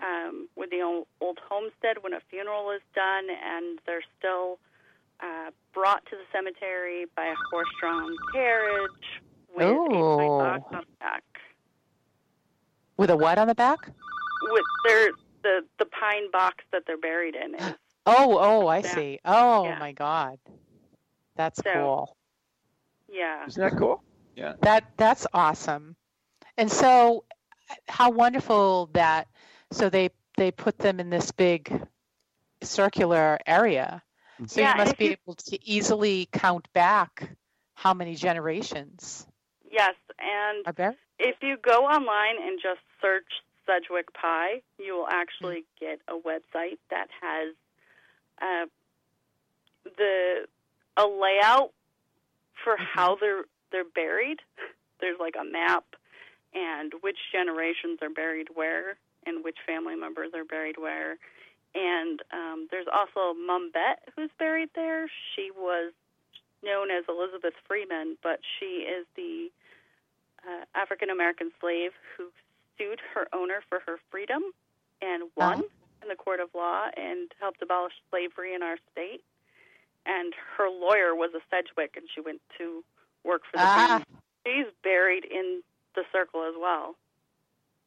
um, with the old, old homestead when a funeral is done, and they're still uh, brought to the cemetery by a horse-drawn carriage with Ooh. a white box on the back. With a what on the back? With their the, the pine box that they're buried in. Is oh, oh, I down. see. Oh, yeah. my God. That's so cool. Yeah. Isn't that cool? Yeah. That That's awesome. And so how wonderful that, so they, they put them in this big circular area. So yeah, you must be you, able to easily count back how many generations. Yes, and are buried. If you go online and just search Sedgwick Pie, you will actually get a website that has uh, the a layout for how they're they're buried. There's like a map and which generations are buried where and which family members are buried where. And um, there's also Mum Bet who's buried there. She was known as Elizabeth Freeman, but she is the Uh, African-American slave who sued her owner for her freedom and won oh. in the court of law and helped abolish slavery in our state. And her lawyer was a Sedgwick, and she went to work for the ah. family. She's buried in the circle as well.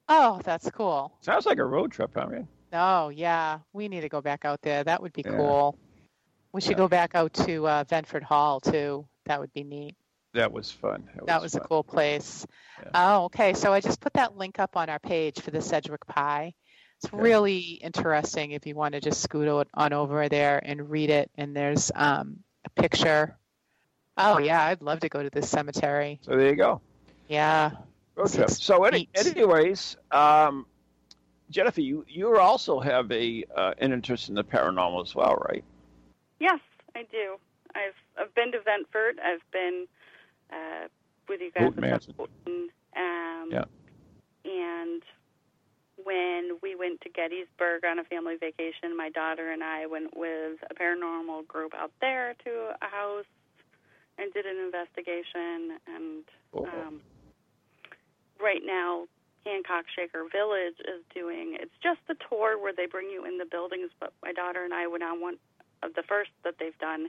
Oh, that's cool. Sounds like a road trip, I mean. Oh, yeah. We need to go back out there. That would be yeah. cool. We should yeah. go back out to uh, Ventfort Hall, too. That would be neat. That was fun. That was, that was fun. a cool place. Yeah. Oh, okay. So I just put that link up on our page for the Sedgwick Pie. It's okay. really interesting if you want to just scoot on over there and read it. And there's um, a picture. Oh, yeah. I'd love to go to this cemetery. So there you go. Yeah. Road trip. So any, anyways, um, Jennifer, you, you also have a uh, an interest in the paranormal as well, right? Yes, I do. I've, I've been to Ventfort. I've been... Uh, with you guys. Houghton, um, yeah. And when we went to Gettysburg on a family vacation, my daughter and I went with a paranormal group out there to a house and did an investigation. And oh. um, right now, Hancock Shaker Village is doing, it's just a tour where they bring you in the buildings, but my daughter and I went on one of the first that they've done.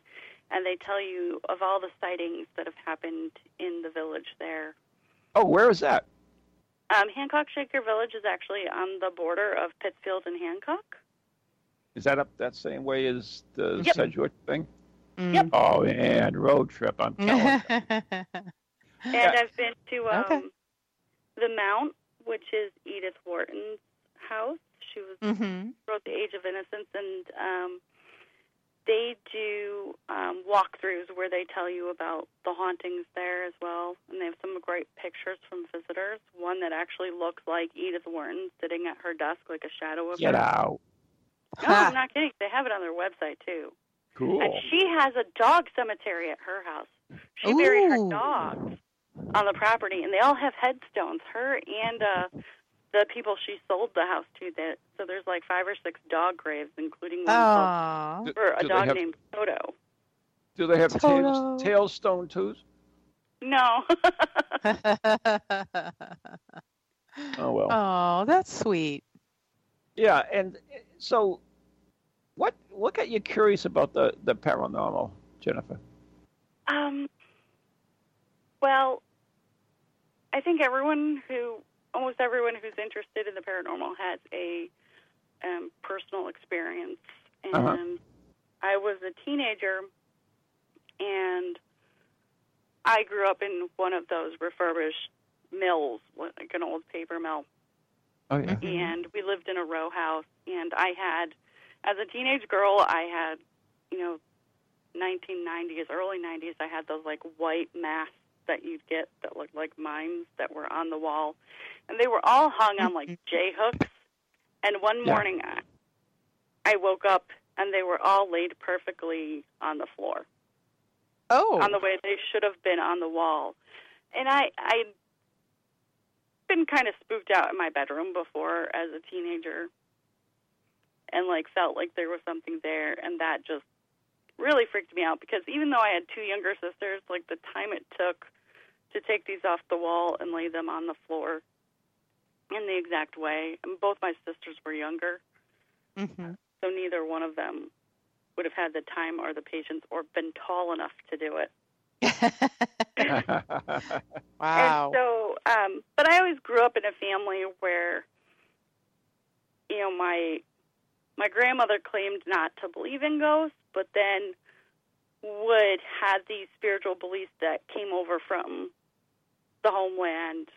And they tell you of all the sightings that have happened in the village there. Oh, where is that? Um, Hancock Shaker Village is actually on the border of Pittsfield and Hancock. Is that up that same way as the yep. Sedgwick thing? Mm. Yep. Oh, man, road trip, I'm telling you. And yeah. I've been to um, okay. the Mount, which is Edith Wharton's house. She was mm-hmm. wrote The Age of Innocence, and... Um, They do um, walkthroughs where they tell you about the hauntings there as well, and they have some great pictures from visitors. One that actually looks like Edith Wharton sitting at her desk like a shadow of Get her. Get out. No, ha. I'm not kidding. They have it on their website, too. Cool. And she has a dog cemetery at her house. She Ooh. buried her dogs on the property, and they all have headstones, her and uh, the people she sold the house to. That so there's like five or six dog graves, including one do, for a do dog have, named Toto. Do they have tail, tailstone twos? No. Oh, well. Oh, that's sweet. Yeah, and so What what got you curious about the, the paranormal, Jennifer? Um. Well, I think everyone who, almost everyone who's interested in the paranormal has a um, personal experience. And uh-huh. I was a teenager, and I grew up in one of those refurbished mills, like an old paper mill. Oh, yeah. And we lived in a row house, and I had, as a teenage girl, I had, you know, nineteen nineties, early nineties, I had those, like, white masks that you'd get that looked like mines that were on the wall. And they were all hung on, like, J-hooks. And one morning, yeah. I, I woke up, and they were all laid perfectly on the floor. Oh. On the way they should have been on the wall. And I, I'd been kind of spooked out in my bedroom before as a teenager and, like, felt like there was something there, and that just really freaked me out because even though I had two younger sisters, like, the time it took to take these off the wall and lay them on the floor in the exact way, and both my sisters were younger, mm-hmm. so neither one of them would have had the time or the patience or been tall enough to do it. Wow. And so, um, but I always grew up in a family where, you know, my my grandmother claimed not to believe in ghosts, but then would have these spiritual beliefs that came over from the homeland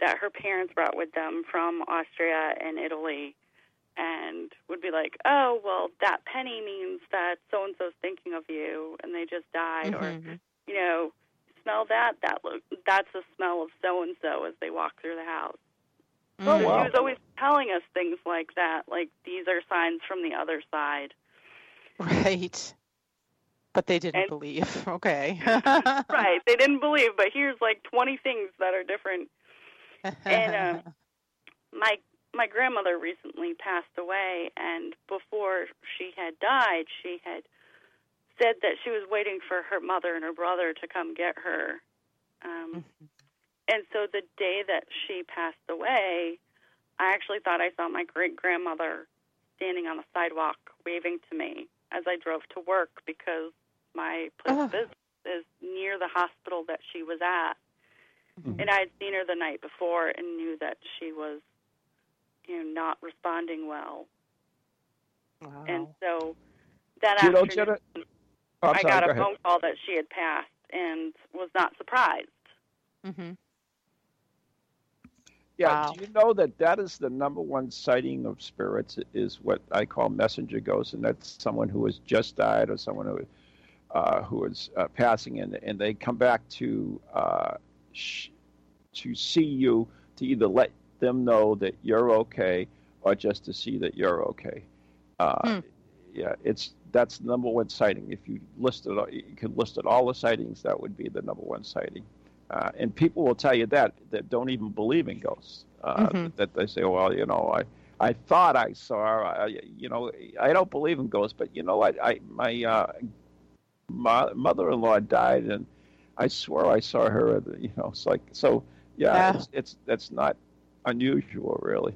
that her parents brought with them from Austria and Italy, and would be like, oh, well, that penny means that so-and-so's thinking of you, and they just died, mm-hmm. or, you know, smell that, that look, that's the smell of so-and-so as they walk through the house. Mm-hmm. Well, wow. She was always telling us things like that, like these are signs from the other side. Right. But they didn't and, believe. Okay. Right. They didn't believe, but here's like twenty things that are different. And uh, my my grandmother recently passed away, and before she had died, she had said that she was waiting for her mother and her brother to come get her. Um, and so the day that she passed away, I actually thought I saw my great-grandmother standing on the sidewalk waving to me as I drove to work because my place of business is near the hospital that she was at. Mm-hmm. And I had seen her the night before and knew that she was, you know, not responding well. Wow. And so that you afternoon, oh, I sorry, got a go phone ahead. Call that she had passed and was not surprised. Mm-hmm. Yeah, wow. Do you know that that is the number one sighting of spirits is what I call messenger ghosts, and that's someone who has just died or someone who, uh, who is uh, passing, and and they come back to uh, sh- to see you to either let them know that you're okay or just to see that you're okay. Uh, hmm. Yeah, it's that's the number one sighting. If you listed, you could list it all the sightings, that would be the number one sighting. Uh, and people will tell you that, that don't even believe in ghosts, uh, mm-hmm. that they say, well, you know, I, I thought I saw, I, you know, I don't believe in ghosts, but, you know, I, I my, uh, my mother-in-law died, and I swear I saw her, you know, it's like, so, yeah, yeah. It's, it's that's not unusual, really.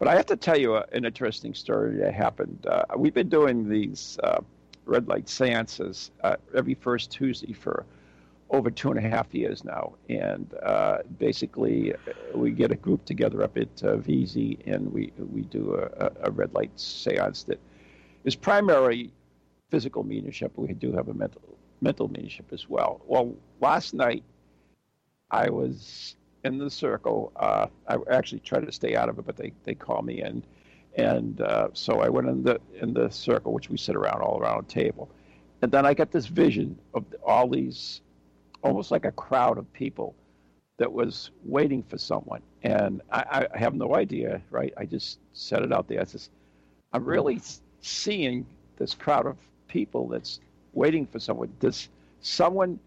But I have to tell you an interesting story that happened. Uh, we've been doing these uh, red light seances uh, every first Tuesday for over two and a half years now, and uh, basically we get a group together up at uh, V Z, and we we do a, a red light seance that is primarily physical mediumship. We do have a mental mental mediumship as well. Well, last night I was in the circle. Uh, I actually tried to stay out of it, but they, they called me in, and uh, so I went in the in the circle, which we sit around all around a table, and then I got this vision of all these, almost like a crowd of people that was waiting for someone. And I, I have no idea, right? I just said it out there. I says, I'm really seeing this crowd of people that's waiting for someone. Does someone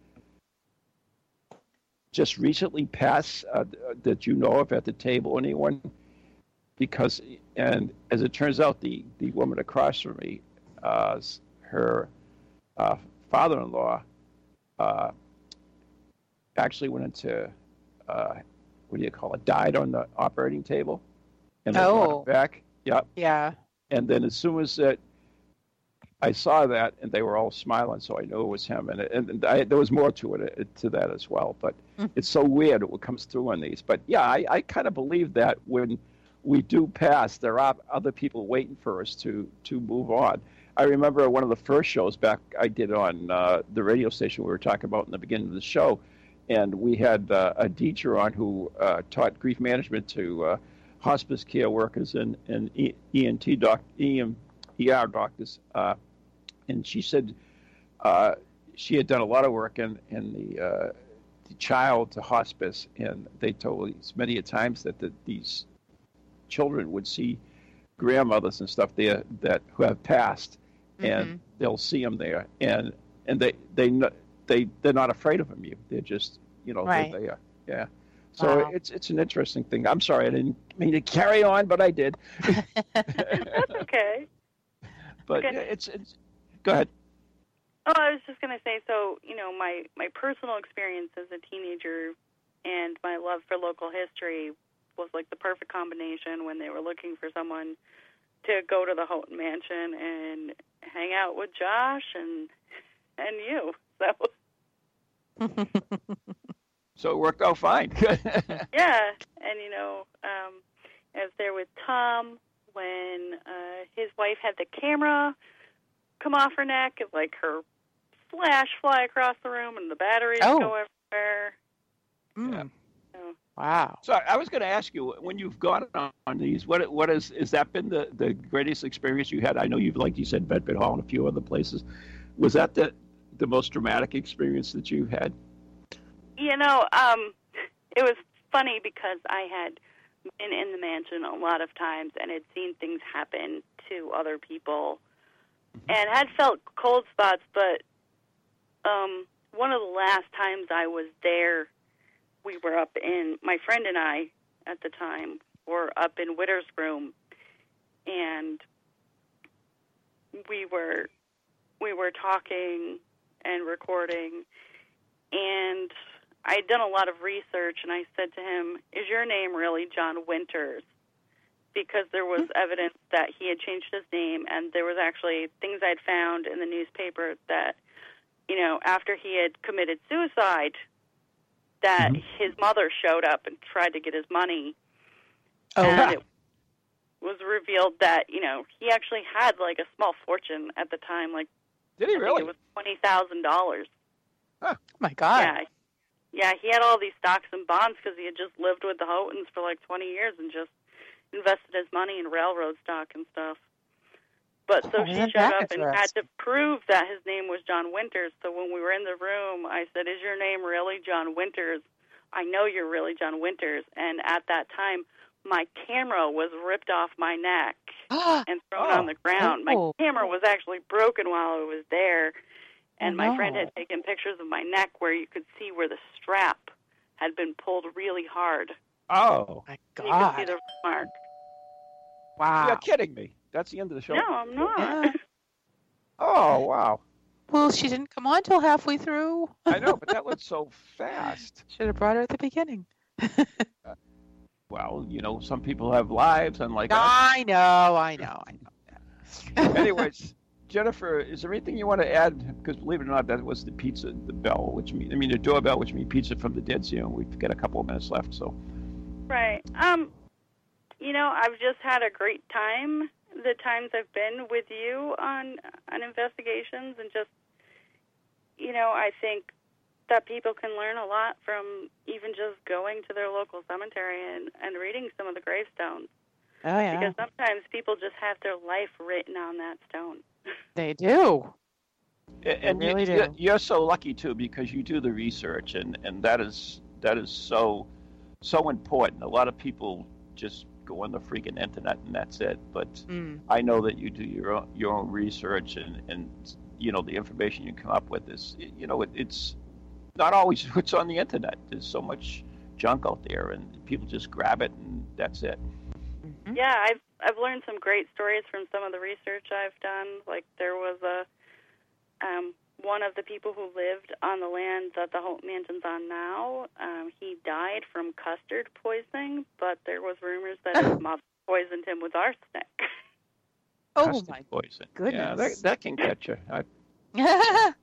just recently pass uh, that you know of at the table? Anyone? Because, and as it turns out, the, the woman across from me, uh, her uh, father-in-law, uh, actually went into, uh, what do you call it, died on the operating table. And they oh. brought it back. Yep. Yeah. And then as soon as that I saw that, and they were all smiling, so I knew it was him. And, and I, there was more to it to that as well. But mm. it's so weird what comes through on these. But, yeah, I, I kind of believe that when we do pass, there are other people waiting for us to, to move on. I remember one of the first shows back I did on uh, the radio station we were talking about in the beginning of the show, and we had uh, a teacher on who uh, taught grief management to uh, hospice care workers and, and E N T doc, E M, E R doctors. Uh, and she said uh, she had done a lot of work in, in the, uh, the child to hospice, and they told us many a times that the, these children would see grandmothers and stuff there that who have passed, and mm-hmm. they'll see them there, and and they they they they're not afraid of them. You they're just you know right. they're there. Yeah. So wow. it's it's an interesting thing. I'm sorry I didn't mean to carry on, but I did. That's okay. But okay. it's it's go ahead. Oh, I was just gonna say. So you know my my personal experience as a teenager and my love for local history was like the perfect combination when they were looking for someone to go to the Houghton Mansion and hang out with Josh and and you. So, so it worked out fine. Yeah, and you know, um, I was there with Tom when uh, his wife had the camera come off her neck and like her flash fly across the room and the batteries oh. go everywhere. Mm. Yeah. So, wow. So I was going to ask you, when you've gone on these, what what is is that been the, the greatest experience you had? I know you've, like you said, Ventfort Hall and a few other places. Was that the the most dramatic experience that you've had? You know, um, it was funny because I had been in the mansion a lot of times and had seen things happen to other people and had felt cold spots. But um, one of the last times I was there, we were up in, my friend and I at the time were up in Witter's room, and we were we were talking and recording, and I had done a lot of research, and I said to him, "Is your name really John Winters?" Because there was evidence that he had changed his name, and there was actually things I'd found in the newspaper that, you know, after he had committed suicide, that mm-hmm. his mother showed up and tried to get his money. Oh, and wow. it was revealed that, you know, he actually had, like, a small fortune at the time. Like, did he I really? It was twenty thousand dollars. Oh, my God. Yeah. Yeah, he had all these stocks and bonds because he had just lived with the Houghtons for, like, twenty years and just invested his money in railroad stock and stuff. But so oh, she showed up and had to prove that his name was John Winters. So when we were in the room, I said, "Is your name really John Winters? I know you're really John Winters." And at that time, my camera was ripped off my neck and thrown oh, on the ground. Oh. My camera was actually broken while I was there. And no. my friend had taken pictures of my neck where you could see where the strap had been pulled really hard. Oh, my God. You could see the mark. Wow. You're kidding me. That's the end of the show. No, I'm not. Yeah. Oh, wow. Well, she didn't come on till halfway through. I know, but that went so fast. Should have brought her at the beginning. uh, well, you know, some people have lives, unlike us. I know, I know, I know. Anyways, Jennifer, is there anything you want to add? Because believe it or not, that was the pizza, the bell, which means, I mean, the doorbell, which means pizza from the Dead Sea, and we've got a couple of minutes left, so. Right. Um. You know, I've just had a great time the times I've been with you on on investigations, and just, you know, I think that people can learn a lot from even just going to their local cemetery and, and reading some of the gravestones. Oh, yeah. Because sometimes people just have their life written on that stone. They do. And, and they really you, do. You're so lucky, too, because you do the research, and, and that is that is so so important. A lot of people just go on the freaking internet and that's it. But mm. I know that you do your own, your own research, and, and you know the information you come up with is, you know, it, it's not always what's on the internet. There's so much junk out there, and people just grab it and that's it. Mm-hmm. Yeah, I've I've learned some great stories from some of the research I've done. Like there was a um, one of the people who lived on the land that the Houghton Mansion's on now, um, he died from custard poisoning, but there was rumors that his mother poisoned him with arsenic. custard oh poison. Goodness. Yeah, that, that can get you. I...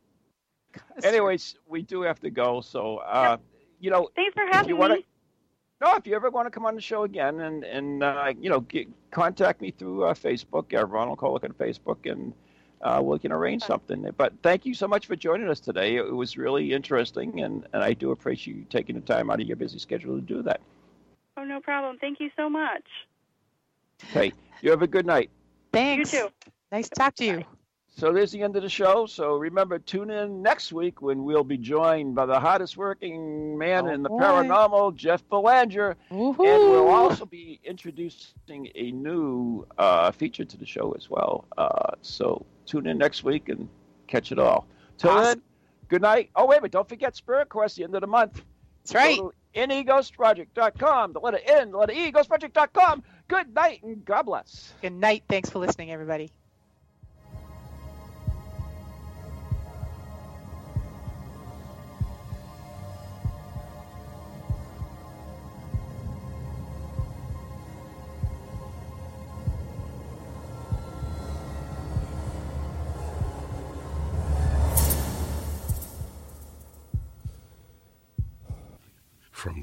Anyways, we do have to go. So, uh, you know, thanks for having you wanna, me. No, if you ever want to come on the show again, and and uh, you know, get, contact me through uh, Facebook, uh, Ronald Kolek on Facebook, and uh, we can arrange okay. something. But thank you so much for joining us today. It was really interesting, and, and I do appreciate you taking the time out of your busy schedule to do that. Oh, no problem. Thank you so much. Hey, you have a good night. Thanks. You too. Nice to talk to you. So there's the end of the show. So remember, tune in next week when we'll be joined by the hottest working man oh, in the boy. paranormal, Jeff Belanger. Woo-hoo. And we'll also be introducing a new uh, feature to the show as well. Uh, so tune in next week and catch it all. Till awesome. then, good night. Oh, wait a minute. Don't forget Spirit Quest, the end of the month. That's right. Go to N E Ghost Project dot com, the letter N, the letter E, Ghost Project dot com. Good night and God bless. Good night. Thanks for listening, everybody. From